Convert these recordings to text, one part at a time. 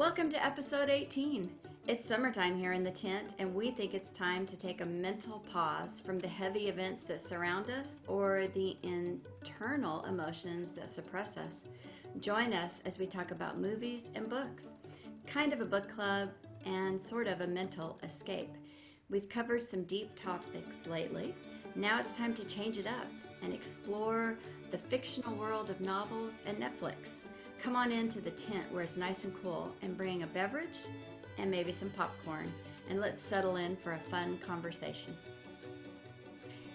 Welcome to episode 18. It's summertime here in the tent, and we think it's time to take a mental pause from the heavy events that surround us or the internal emotions that suppress us. Join us as we talk about movies and books, kind of a book club and sort of a mental escape. We've covered some deep topics lately. Now it's time to change it up and explore the fictional world of novels and Netflix. Come on into the tent where it's nice and cool and bring a beverage and maybe some popcorn, and let's settle in for a fun conversation.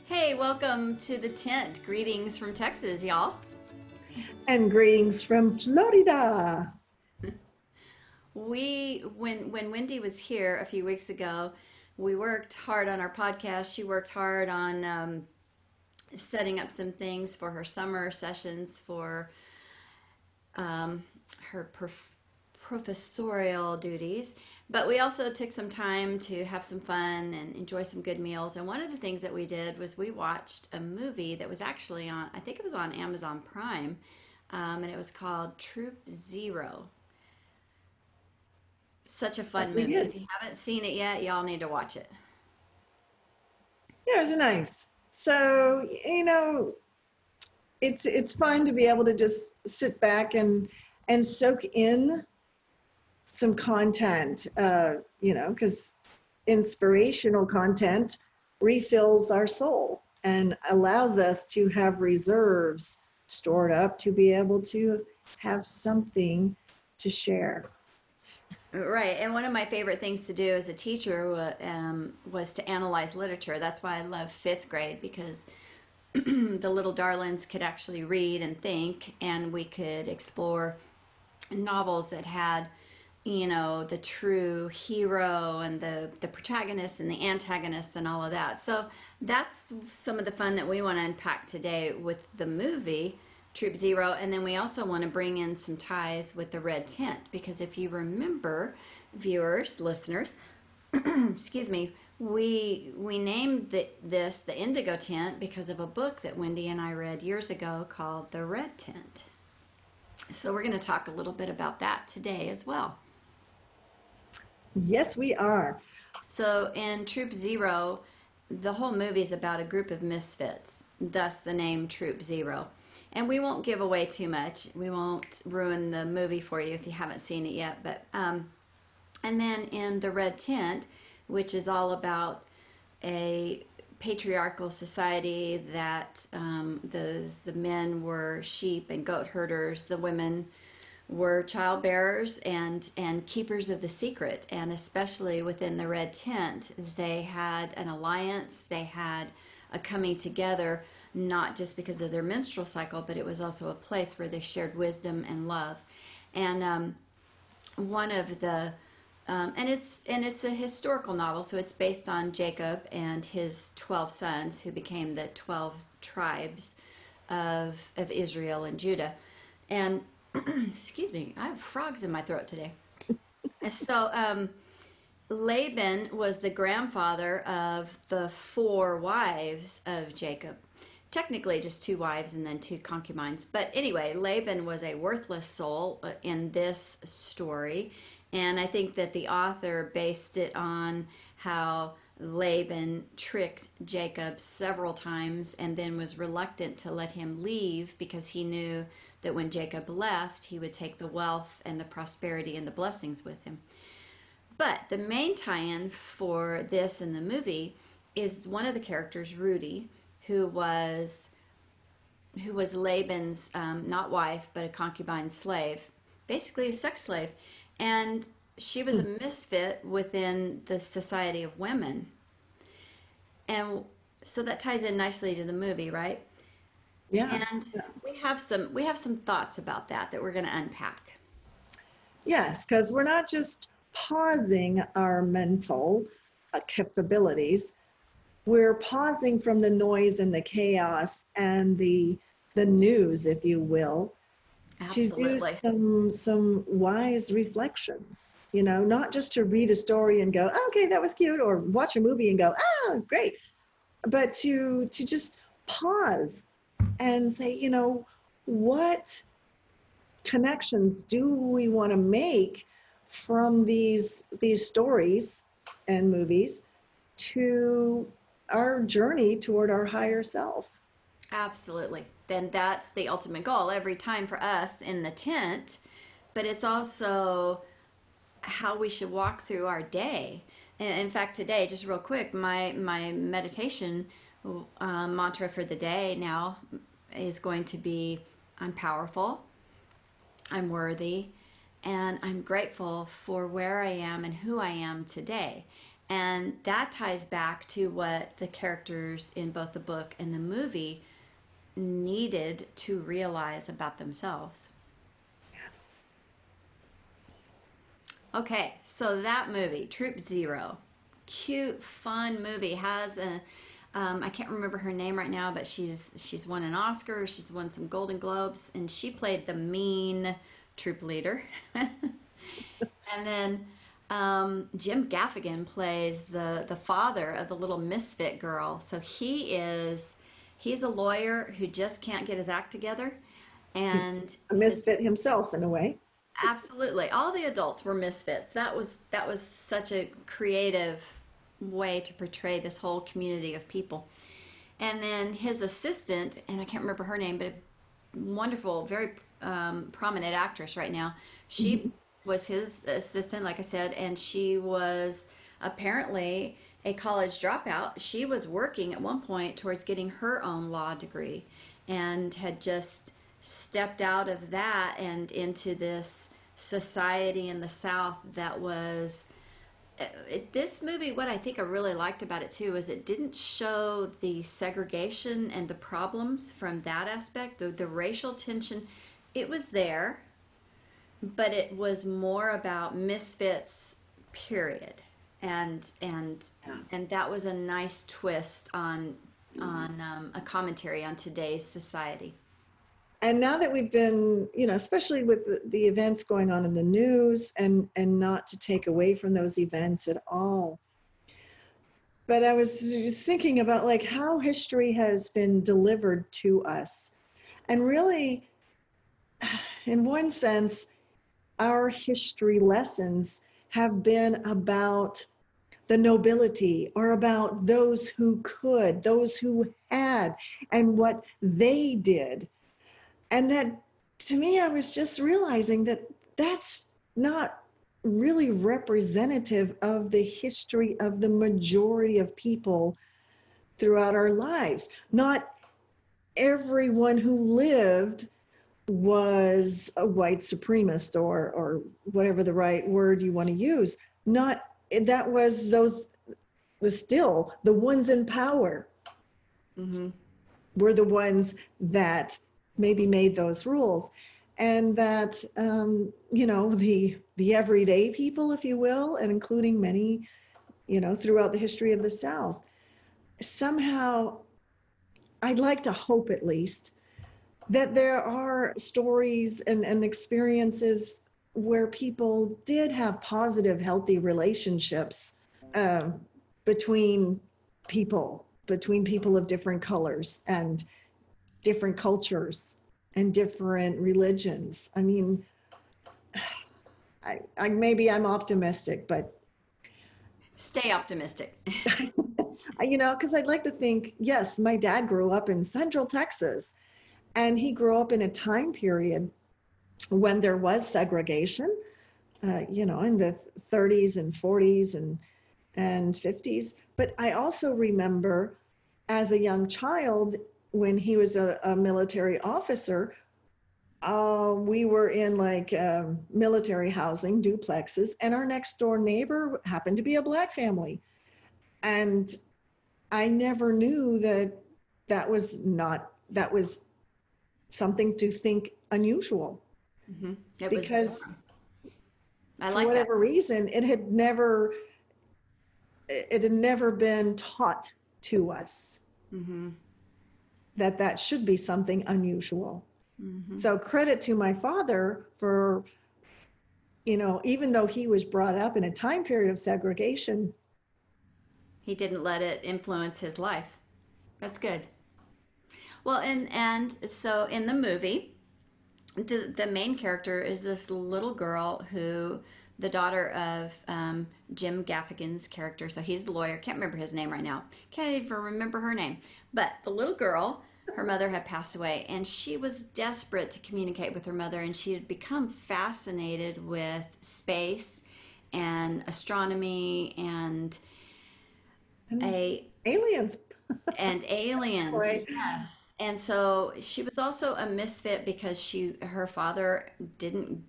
Hey, welcome to the tent. Greetings from Texas, y'all. And greetings from Florida. When Wendy was here a few weeks ago, we worked hard on our podcast. She worked hard on setting up some things for her summer sessions for her professorial duties. But we also took some time to have some fun and enjoy some good meals. And one of the things that we did was we watched a movie that was actually on, I think it was on Amazon Prime, and it was called Troop Zero. Such a fun movie. Did. If you haven't seen it yet, y'all need to watch it. Yeah, it was nice. So, you know, it's fun to be able to just sit back and soak in some content, you know, because inspirational content refills our soul and allows us to have reserves stored up to be able to have something to share. Right, and one of my favorite things to do as a teacher was to analyze literature. That's why I love fifth grade, because the little darlings could actually read and think, and we could explore novels that had, you know, the true hero and the protagonist and the antagonist and all of that. So that's some of the fun that we want to unpack today with the movie Troop Zero, and then we also want to bring in some ties with the Red Tent, because if you remember, viewers, listeners, excuse me, we named this the Indigo Tent because of a book that Wendy and I read years ago called The Red Tent. So we're going to talk a little bit about that today as well. Yes, we are. So in Troop Zero, the whole movie is about a group of misfits, thus the name Troop Zero. And we won't give away too much. We won't ruin the movie for you if you haven't seen it yet. But and then in The Red Tent, which is all about a patriarchal society that the men were sheep and goat herders, the women were childbearers and keepers of the secret. And especially within The Red Tent, they had an alliance. They had a coming together, not just because of their menstrual cycle, but it was also a place where they shared wisdom and love. And one of the it's a historical novel, so it's based on Jacob and his 12 sons, who became the 12 tribes of Israel and Judah. And excuse me, I have frogs in my throat today. So Laban was the grandfather of the 4 wives of Jacob. Technically just 2 wives and then 2 concubines. But anyway, Laban was a worthless soul in this story. And I think that the author based it on how Laban tricked Jacob several times and then was reluctant to let him leave, because he knew that when Jacob left, he would take the wealth and the prosperity and the blessings with him. But the main tie-in for this in the movie is one of the characters, Rudy, who was Laban's, not wife, but a concubine slave, basically a sex slave. And she was a misfit within the society of women. And so that ties in nicely to the movie, right? Yeah. And yeah, we have some thoughts about that we're going to unpack. Yes, because we're not just pausing our mental capabilities. We're pausing from the noise and the chaos and the news, if you will. Absolutely. To do some wise reflections, you know, not just to read a story and go, oh, okay, that was cute, or watch a movie and go, oh, great, but to just pause and say, you know, what connections do we want to make from these stories and movies to our journey toward our higher self. Absolutely. Then that's the ultimate goal every time for us in the tent, but it's also how we should walk through our day. And in fact, today, just real quick, my meditation mantra for the day now is going to be, I'm powerful, I'm worthy, and I'm grateful for where I am and who I am today. And that ties back to what the characters in both the book and the movie needed to realize about themselves. Yes. Okay, so that movie, Troop Zero, cute, fun movie, has a, I can't remember her name right now, but she's won an Oscar, she's won some Golden Globes, and she played the mean troop leader. And then Jim Gaffigan plays the father of the little misfit girl. So he's a lawyer who just can't get his act together, and a misfit himself in a way. Absolutely. All the adults were misfits. That was such a creative way to portray this whole community of people. And then his assistant, and I can't remember her name, but a wonderful, very prominent actress right now, she mm-hmm. was his assistant, like I said, and she was apparently a college dropout. She was working at one point towards getting her own law degree and had just stepped out of that and into this society in the South that was, this movie, what I think I really liked about it too is it didn't show the segregation and the problems from that aspect, the racial tension. It was there, but it was more about misfits, period, and that was a nice twist on a commentary on today's society. And now that we've been, you know, especially with the events going on in the news, and not to take away from those events at all, but I was just thinking about like how history has been delivered to us, and really, in one sense, our history lessons have been about the nobility, or about those who could, those who had, and what they did. And that, to me, I was just realizing that that's not really representative of the history of the majority of people throughout our lives. Not everyone who lived was a white supremacist, or whatever the right word you want to use. Not that was those, was still the ones in power mm-hmm. were the ones that maybe made those rules, and that you know, the everyday people, if you will, and including many, you know, throughout the history of the South, somehow, I'd like to hope at least, that there are stories and experiences where people did have positive, healthy relationships between people of different colors and different cultures and different religions. I mean, I maybe I'm optimistic, but stay optimistic. You know, because I'd like to think, yes, my dad grew up in Central Texas. And he grew up in a time period when there was segregation, you know, in the 30s and 40s and 50s. But I also remember as a young child, when he was a military officer, we were in like military housing, duplexes, and our next door neighbor happened to be a Black family. And I never knew that was something to think unusual mm-hmm. Because for whatever reason, it had never been taught to us mm-hmm. that should be something unusual. Mm-hmm. So credit to my father for, you know, even though he was brought up in a time period of segregation, he didn't let it influence his life. That's good. Well, and so in the movie, the main character is this little girl who the daughter of Jim Gaffigan's character. So he's the lawyer. Can't remember his name right now. Can't even remember her name. But the little girl, her mother had passed away, and she was desperate to communicate with her mother, and she had become fascinated with space and astronomy and aliens. Right. Yes. And so she was also a misfit because her father didn't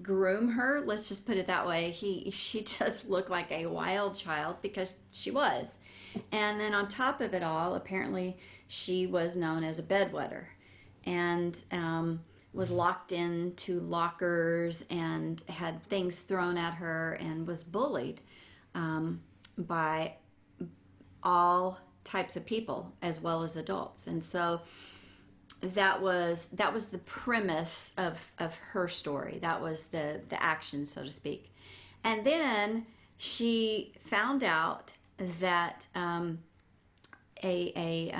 groom her. Let's just put it that way. She just looked like a wild child because she was. And then on top of it all, apparently she was known as a bedwetter and was locked into lockers and had things thrown at her and was bullied by all types of people as well as adults. And so that was the premise of her story. That was the action, so to speak. And then she found out that a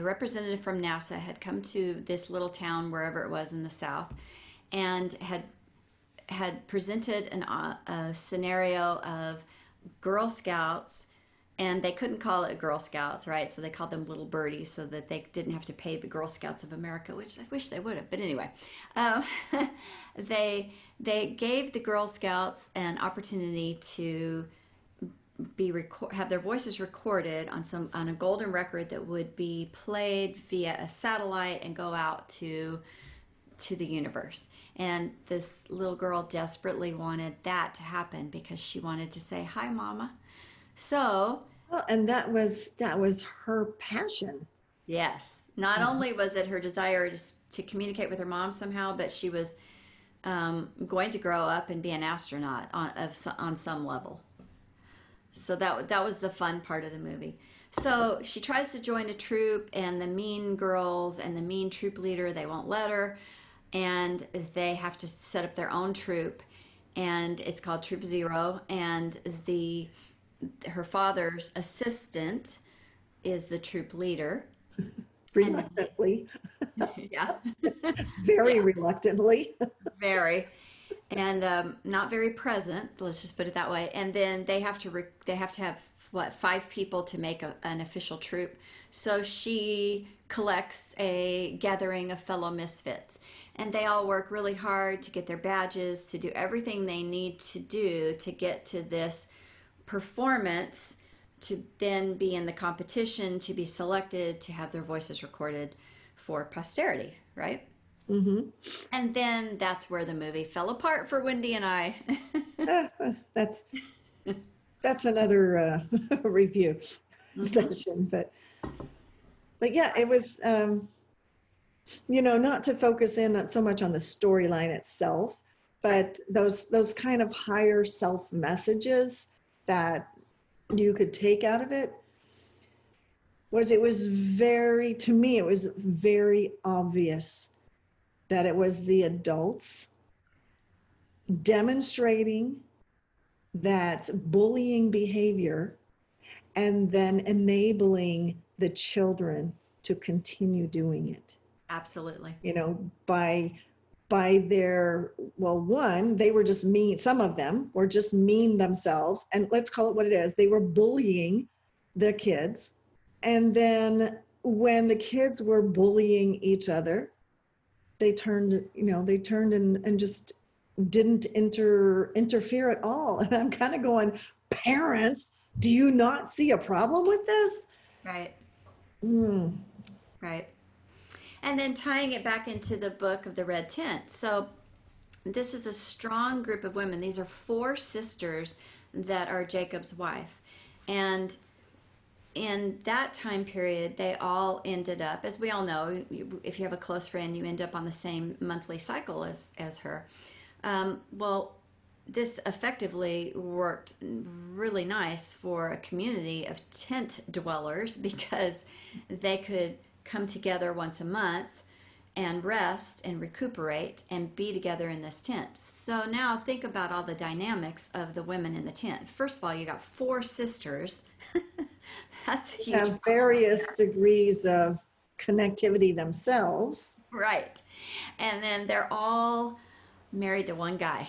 representative from NASA had come to this little town, wherever it was in the South, and had presented a scenario of Girl Scouts, and they couldn't call it Girl Scouts, right? So they called them Little Birdies so that they didn't have to pay the Girl Scouts of America, which I wish they would have, but anyway. They gave the Girl Scouts an opportunity to have their voices recorded on a golden record that would be played via a satellite and go out to the universe. And this little girl desperately wanted that to happen because she wanted to say, "Hi, Mama." So, well, and that was her passion. Yes. Not only was it her desire to communicate with her mom somehow, but she was going to grow up and be an astronaut on some level. So that was the fun part of the movie. So she tries to join a troop, and the mean girls and the mean troop leader, they won't let her, and they have to set up their own troop, and it's called Troop Zero. And her father's assistant is the troop leader. Reluctantly. Yeah. Very reluctantly. Very. And not very present, let's just put it that way. And then they have to have what, 5 people to make an official troop. So she collects a gathering of fellow misfits, and they all work really hard to get their badges, to do everything they need to do to get to this performance, to then be in the competition, to be selected, to have their voices recorded for posterity, right? Mm-hmm. And then that's where the movie fell apart for Wendy and I. That's another review session, but yeah, it was not to focus in not so much on the storyline itself, but those kind of higher self messages that you could take out of it. To me it was very obvious that it was the adults demonstrating that bullying behavior and then enabling the children to continue doing it. Absolutely. By their, they were just mean. Some of them were just mean themselves, and let's call it what it is. They were bullying the kids. And then when the kids were bullying each other, they turned and just didn't interfere at all. And I'm kind of going, parents, do you not see a problem with this? Right. Mm. Right. And then tying it back into the book of The Red Tent. So this is a strong group of women. These are 4 sisters that are Jacob's wife. And in that time period, they all ended up, as we all know, if you have a close friend, you end up on the same monthly cycle as her. This effectively worked really nice for a community of tent dwellers because they could come together once a month and rest and recuperate and be together in this tent. So now think about all the dynamics of the women in the tent. First of all, you got 4 sisters. That's huge. Have various degrees of connectivity themselves. Right. And then they're all married to one guy.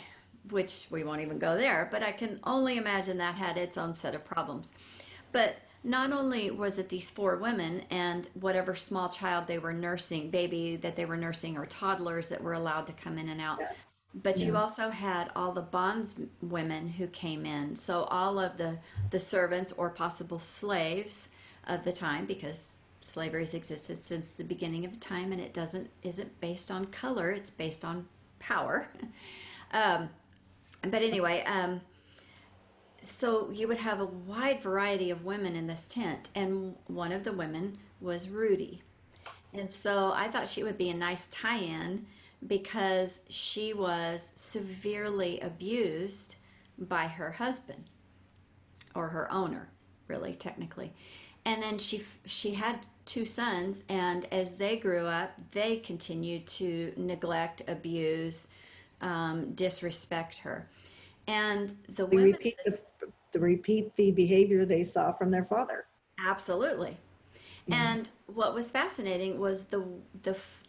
which we won't even go there, but I can only imagine that had its own set of problems. But not only was it these four women and whatever small child they were nursing, baby that they were nursing, or toddlers that were allowed to come in and out, but you also had all the bondswomen who came in. So all of the servants or possible slaves of the time, because slavery has existed since the beginning of time, and it isn't based on color, it's based on power. But anyway, so you would have a wide variety of women in this tent, and one of the women was Rudy. And so I thought she would be a nice tie-in because she was severely abused by her husband, or her owner, really, technically. And then she had two sons, and as they grew up, they continued to neglect, abuse, disrespect her. And the women repeat the behavior they saw from their father. Absolutely. Mm-hmm. And what was fascinating was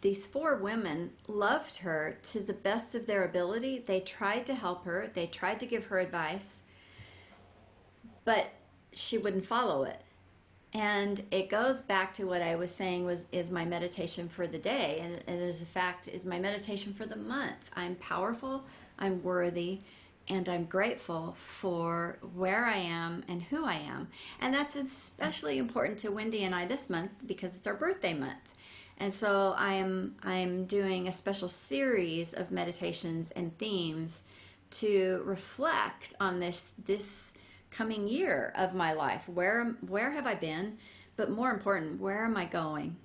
these four women loved her to the best of their ability. They tried to help her. They tried to give her advice, but she wouldn't follow it. And it goes back to what I was saying is my meditation for the day, and as a fact is my meditation for the month. I'm powerful, I'm worthy, and I'm grateful for where I am and who I am. And that's especially important to Wendy and I this month because it's our birthday month. And so I'm doing a special series of meditations and themes to reflect on this coming year of my life. Where have I been? But more important, where am I going?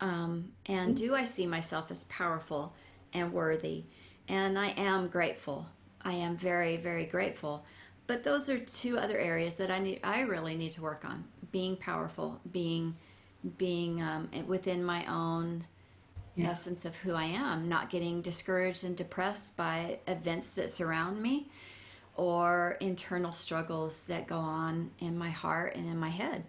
And do I see myself as powerful and worthy? And I am grateful. I am very, very grateful. But those are two other areas that I really need to work on. Being powerful, being within my own essence of who I am, not getting discouraged and depressed by events that surround me or internal struggles that go on in my heart and in my head.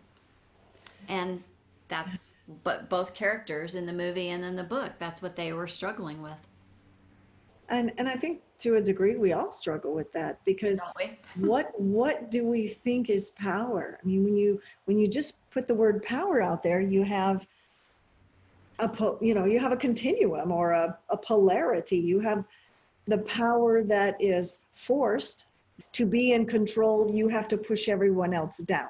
And that's what both characters in the movie and in the book, that's what they were struggling with. And I think to a degree we all struggle with that, because what do we think is power? I mean, when you just put the word power out there, you have a continuum or a polarity. You have the power that is forced to be in control. You have to push everyone else down.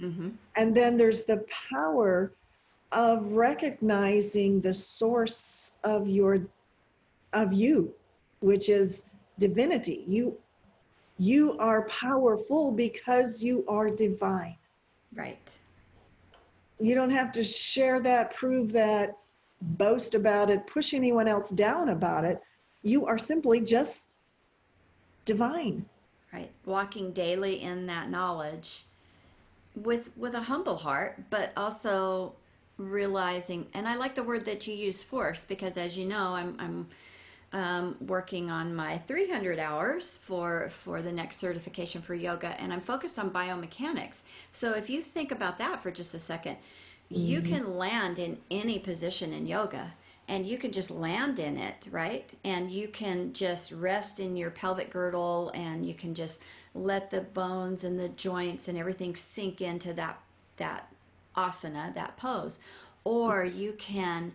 Mm-hmm. And then there's the power of recognizing the source of you, which is divinity. You are powerful because you are divine. Right. You don't have to share that, prove that, boast about it, push anyone else down about it. You are simply just divine. Right. Walking daily in that knowledge with a humble heart, but also realizing, and I like the word that you use, force, because as you know, I'm working on my 300 hours for the next certification for yoga, and I'm focused on biomechanics. So if you think about that for just a second, you can land in any position in yoga, and you can just land in it, right? And you can just rest in your pelvic girdle, and you can just let the bones and the joints and everything sink into that asana, that pose. Or you can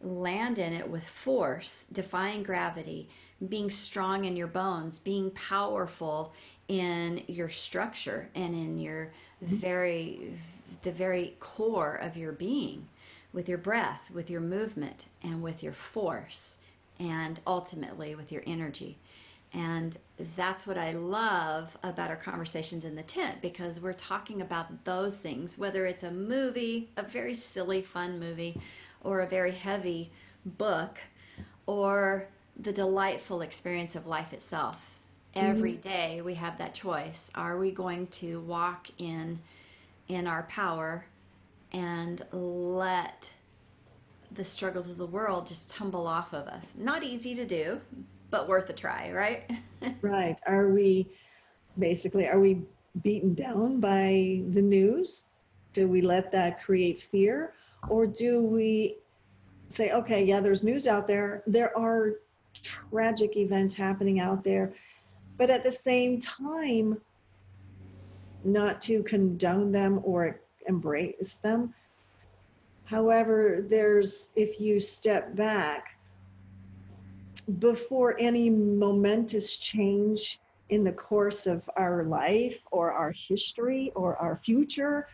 land in it with force, defying gravity, being strong in your bones, being powerful in your structure and in your very core of your being, with your breath, with your movement, and with your force, and ultimately with your energy. And that's what I love about our conversations in the tent, because we're talking about those things, whether it's a movie, a very silly, fun movie, or a very heavy book, or the delightful experience of life itself. Every day we have that choice. Are we going to walk in our power and let the struggles of the world just tumble off of us? Not easy to do, but worth a try, right? Right. Are we beaten down by the news? Do we let that create fear? Or do we say, okay, yeah, there's news out there. There are tragic events happening out there, but at the same time, not to condone them or embrace them. However, there's, if you step back, before any momentous change in the course of our life or our history or our future,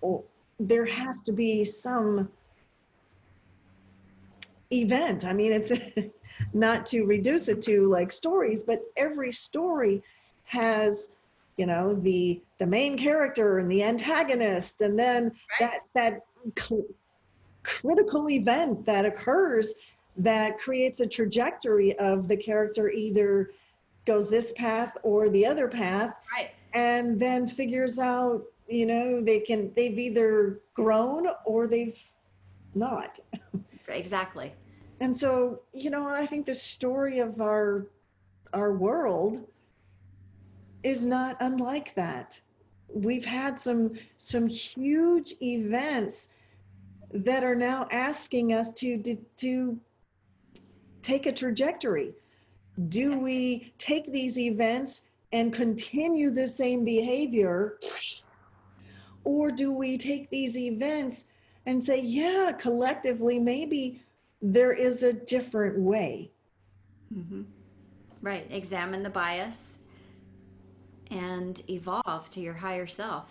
or there has to be some event. I mean, it's not to reduce it to like stories, but every story has, you know, the main character and the antagonist, and then that critical event that occurs that creates a trajectory of the character, either goes this path or the other path, and then figures out, you know, they've either grown or they've not. Exactly. And so, you know, I think the story of our world is not unlike that. We've had some huge events that are now asking us to take a trajectory. Do we take these events and continue the same behavior, or do we take these events and say, yeah, collectively, maybe there is a different way? Mm-hmm. Right. Examine the bias and evolve to your higher self.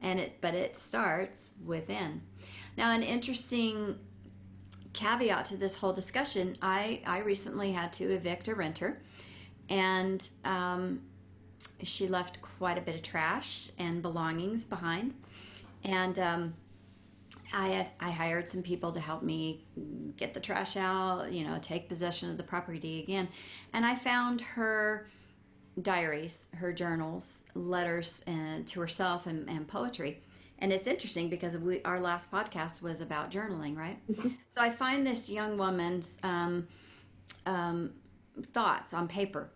But it starts within. Now, an interesting caveat to this whole discussion, I recently had to evict a renter, and she left quite a bit of trash and belongings behind, and I hired some people to help me get the trash out, you know, take possession of the property again. And I found her diaries, her journals, letters to herself, and poetry. And it's interesting because our last podcast was about journaling, right? Mm-hmm. So I find this young woman's thoughts on paper.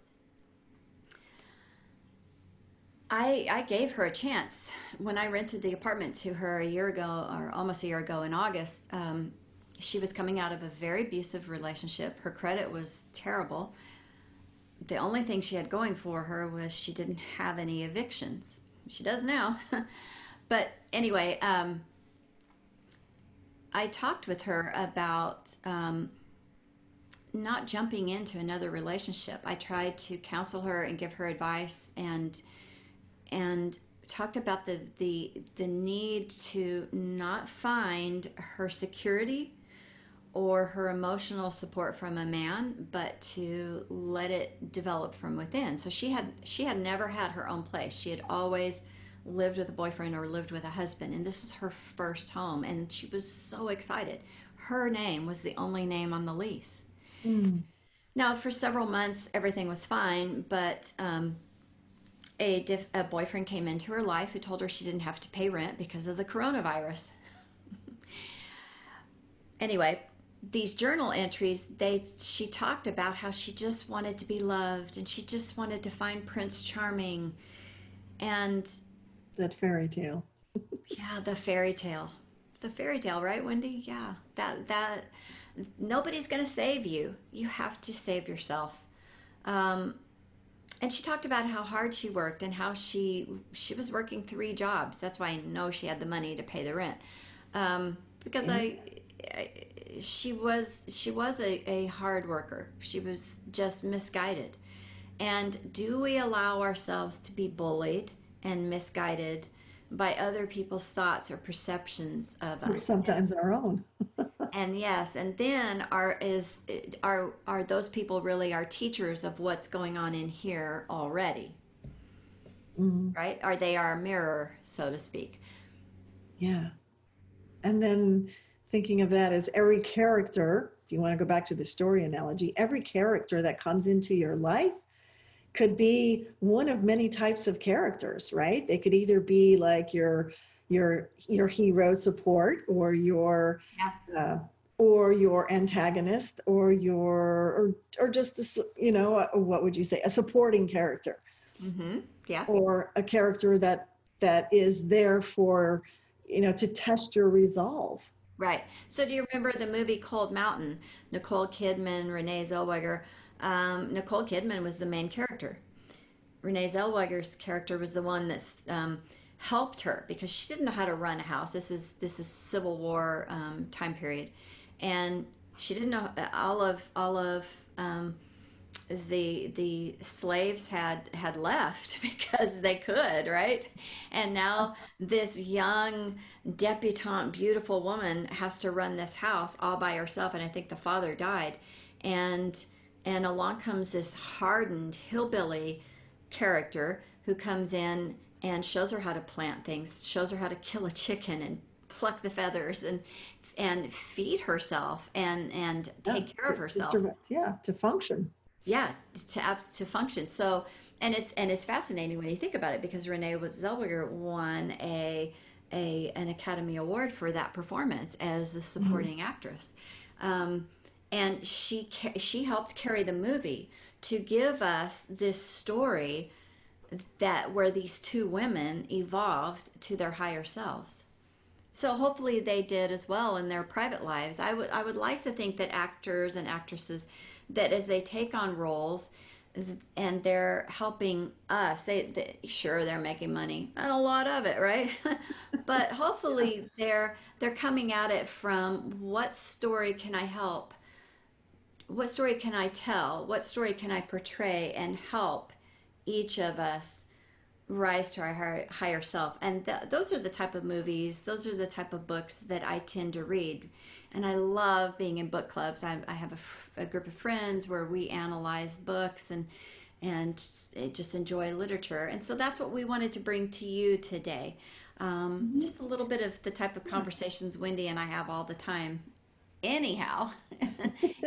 I gave her a chance when I rented the apartment to her a year ago, or almost a year ago in August. She was coming out of a very abusive relationship. Her credit was terrible. The only thing she had going for her was she didn't have any evictions. She does now. But anyway, I talked with her about not jumping into another relationship. I tried to counsel her and give her advice, and talked about the need to not find her security or her emotional support from a man, but to let it develop from within. So she had never had her own place. She had always lived with a boyfriend or lived with a husband, and this was her first home, and she was so excited. Her name was the only name on the lease. Mm. Now, for several months, everything was fine, but a boyfriend came into her life who told her she didn't have to pay rent because of the coronavirus. Anyway, these journal entries, she talked about how she just wanted to be loved, and she just wanted to find Prince Charming, and that fairy tale. Yeah, the fairy tale, right, Wendy? Yeah, that nobody's gonna save you. You have to save yourself. And she talked about how hard she worked, and how she was working 3 jobs. That's why I know she had the money to pay the rent, because she was a hard worker. She was just misguided. And do we allow ourselves to be bullied and misguided by other people's thoughts or perceptions of us? Sometimes our own. And yes, and then are those people really our teachers of what's going on in here already? Mm-hmm. Right? Are they our mirror, so to speak? Yeah. And then thinking of that as every character, if you want to go back to the story analogy, every character that comes into your life could be one of many types of characters, right? They could either be like your hero support, or your antagonist, or just a, you know, what would you say, a supporting character. Mm-hmm. Yeah. Or a character that is there for, you know, to test your resolve. Right. So do you remember the movie Cold Mountain? Nicole Kidman, Renée Zellweger. Nicole Kidman was the main character. Renée Zellweger's character was the one that helped her because she didn't know how to run a house. This is Civil War time period, and she didn't know. All of the slaves had left because they could, right? And now this young debutante, beautiful woman has to run this house all by herself. And I think the father died, and along comes this hardened hillbilly character who comes in and shows her how to plant things, shows her how to kill a chicken and pluck the feathers and feed herself and take care of herself. To function. Yeah, to function. So, and it's fascinating when you think about it, because Renée Zellweger won an Academy Award for that performance as the supporting actress, and she helped carry the movie to give us this story that where these two women evolved to their higher selves. So hopefully they did as well in their private lives. I would like to think that actors and actresses, that as they take on roles and they're helping us, they're making money and a lot of it, right? But hopefully they're coming at it from, what story can I help? What story can I tell? What story can I portray and help each of us rise to our higher self? And those are the type of movies, those are the type of books that I tend to read. And I love being in book clubs. I have a group of friends where we analyze books and just enjoy literature. And so that's what we wanted to bring to you today. Just a little bit of the type of conversations Wendy and I have all the time anyhow,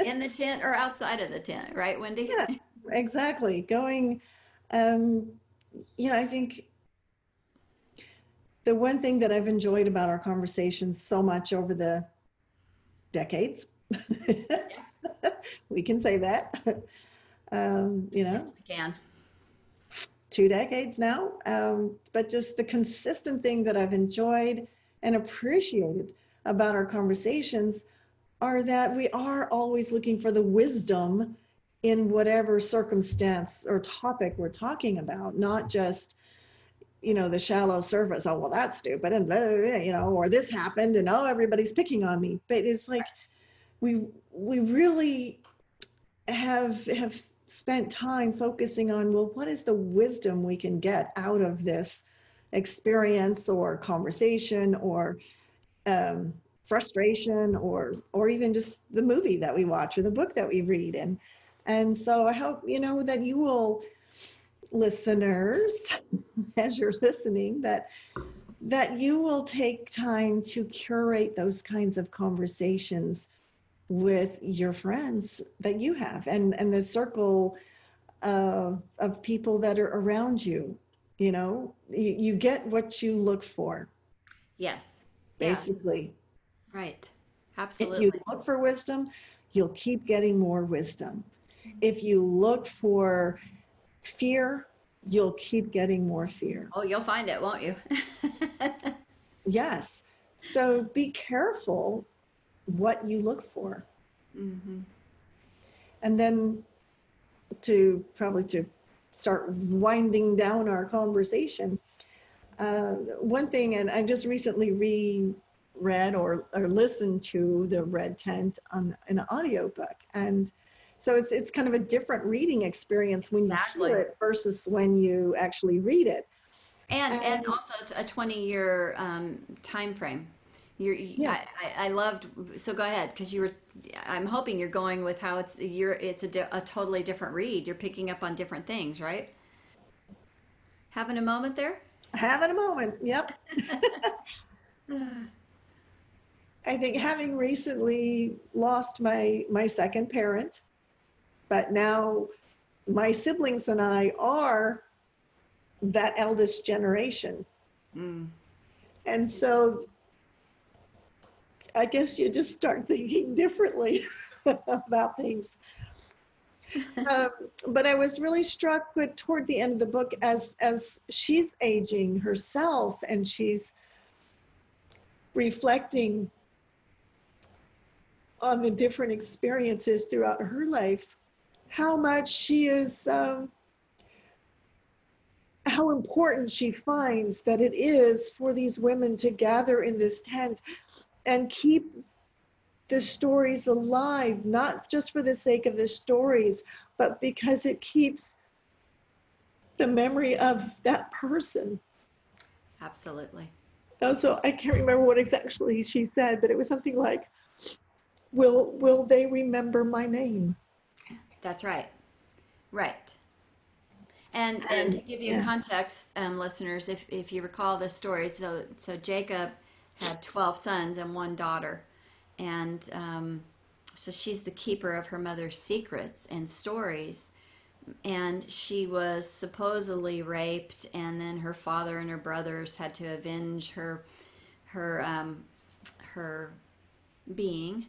in the tent or outside of the tent, right, Wendy? Yeah, exactly. Going, you know, I think the one thing that I've enjoyed about our conversations so much over the decades, we can say that, you know, yes, we can. 2 decades now, but just the consistent thing that I've enjoyed and appreciated about our conversations are that we are always looking for the wisdom in whatever circumstance or topic we're talking about, not just, you know, the shallow surface. Oh, well, that's stupid, and blah, blah, blah, you know, or this happened, and oh, everybody's picking on me. But it's like we really have spent time focusing on, well, what is the wisdom we can get out of this experience or conversation or frustration or even just the movie that we watch or the book that we read. And so I hope, you know, that you will, listeners, as you're listening, that you will take time to curate those kinds of conversations with your friends that you have and the circle of people that are around you. You know, you get what you look for. Yes. Basically. Yeah. Right. Absolutely. If you look for wisdom, you'll keep getting more wisdom. If you look for fear, you'll keep getting more fear. Oh, you'll find it, won't you? Yes. So be careful what you look for. Mm-hmm. And then to start winding down our conversation, one thing, and I just recently read or listened to The Red Tent on an audiobook, and so it's kind of a different reading experience when you hear it versus when you actually read it, and also a 20-year time frame. I loved. So go ahead, because you were. I'm hoping you're going with how it's a totally different read. You're picking up on different things, right? Having a moment there. Having a moment. Yep. I think having recently lost my second parent, but now my siblings and I are that eldest generation. Mm. And so I guess you just start thinking differently about things. But I was really struck with toward the end of the book as she's aging herself and she's reflecting on the different experiences throughout her life, how much she is, how important she finds that it is for these women to gather in this tent and keep the stories alive, not just for the sake of the stories, but because it keeps the memory of that person. Absolutely. Also, I can't remember what exactly she said, but it was something like, will they remember my name? That's right. Right. And to give you context, listeners, if you recall this story, so Jacob had 12 sons and one daughter. And so she's the keeper of her mother's secrets and stories. And she was supposedly raped, and then her father and her brothers had to avenge her being,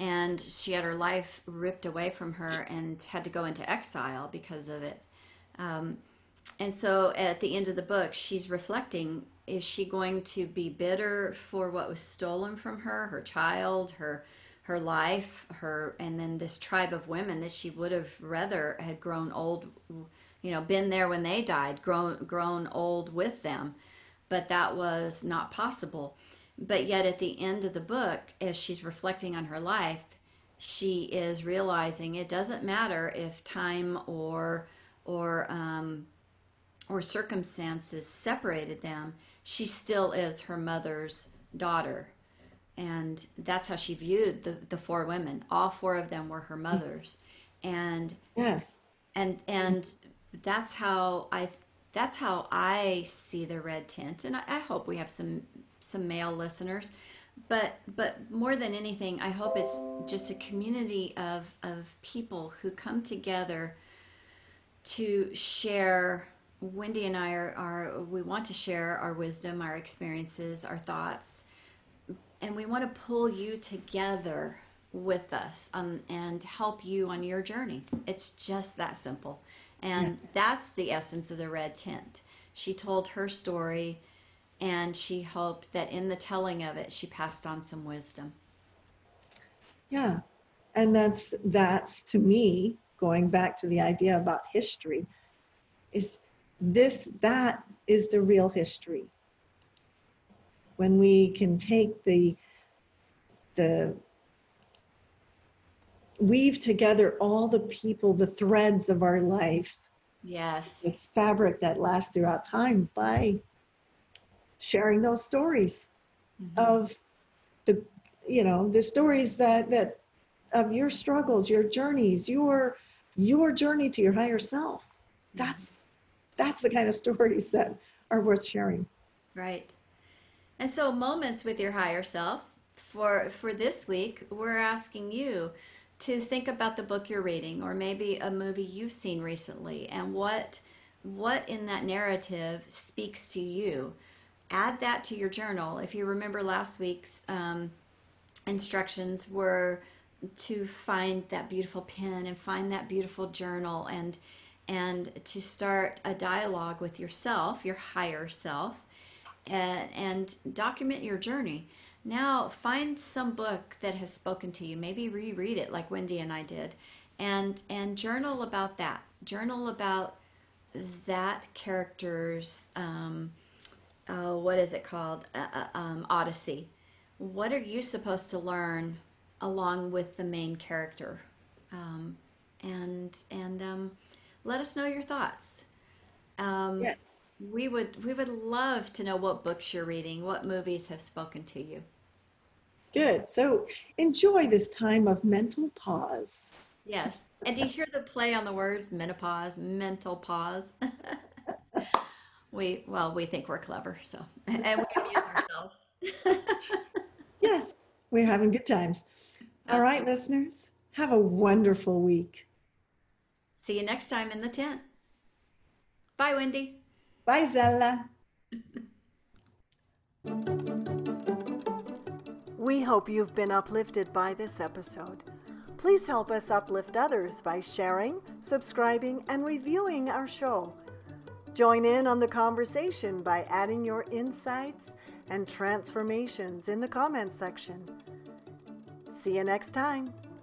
and she had her life ripped away from her and had to go into exile because of it. And so at the end of the book, she's reflecting, is she going to be bitter for what was stolen from her, her child, her life, and then this tribe of women that she would have rather had grown old, you know, been there when they died, grown old with them, but that was not possible. But yet at the end of the book, as she's reflecting on her life, she is realizing it doesn't matter if time or circumstances separated them, she still is her mother's daughter. And that's how she viewed the four women. All four of them were her mothers. And yes, and that's how I see the Red Tent. And I hope we have some male listeners, but more than anything, I hope it's just a community of people who come together to share. Wendy and I we want to share our wisdom, our experiences, our thoughts. And we want to pull you together with us and help you on your journey. It's just that simple. And that's the essence of the Red Tent. She told her story, and she hoped that in the telling of it, she passed on some wisdom. Yeah. And that's to me, going back to the idea about history, is that is the real history. When we can take weave together all the people, the threads of our life. Yes. This fabric that lasts throughout time by sharing those stories of the stories that of your struggles, your journeys, your journey to your higher self. That's the kind of stories that are worth sharing. Right. And so Moments with Your Higher Self, for this week, we're asking you to think about the book you're reading, or maybe a movie you've seen recently, and what in that narrative speaks to you. Add that to your journal. If you remember, last week's instructions were to find that beautiful pen and find that beautiful journal, and to start a dialogue with yourself, your higher self, and document your journey. Now find some book that has spoken to you, maybe reread it like Wendy and I did, and journal about that. Journal about that character's, what is it called, odyssey. What are you supposed to learn along with the main character? Let us know your thoughts. Yes. We would love to know what books you're reading, what movies have spoken to you. Good. So enjoy this time of mental pause. Yes. And do you hear the play on the words menopause, mental pause? We think we're clever, so, and we amuse ourselves. Yes, we're having good times. All right, listeners, have a wonderful week. See you next time in the tent. Bye, Wendy. Bye, Zella. We hope you've been uplifted by this episode. Please help us uplift others by sharing, subscribing, and reviewing our show. Join in on the conversation by adding your insights and transformations in the comment section. See you next time.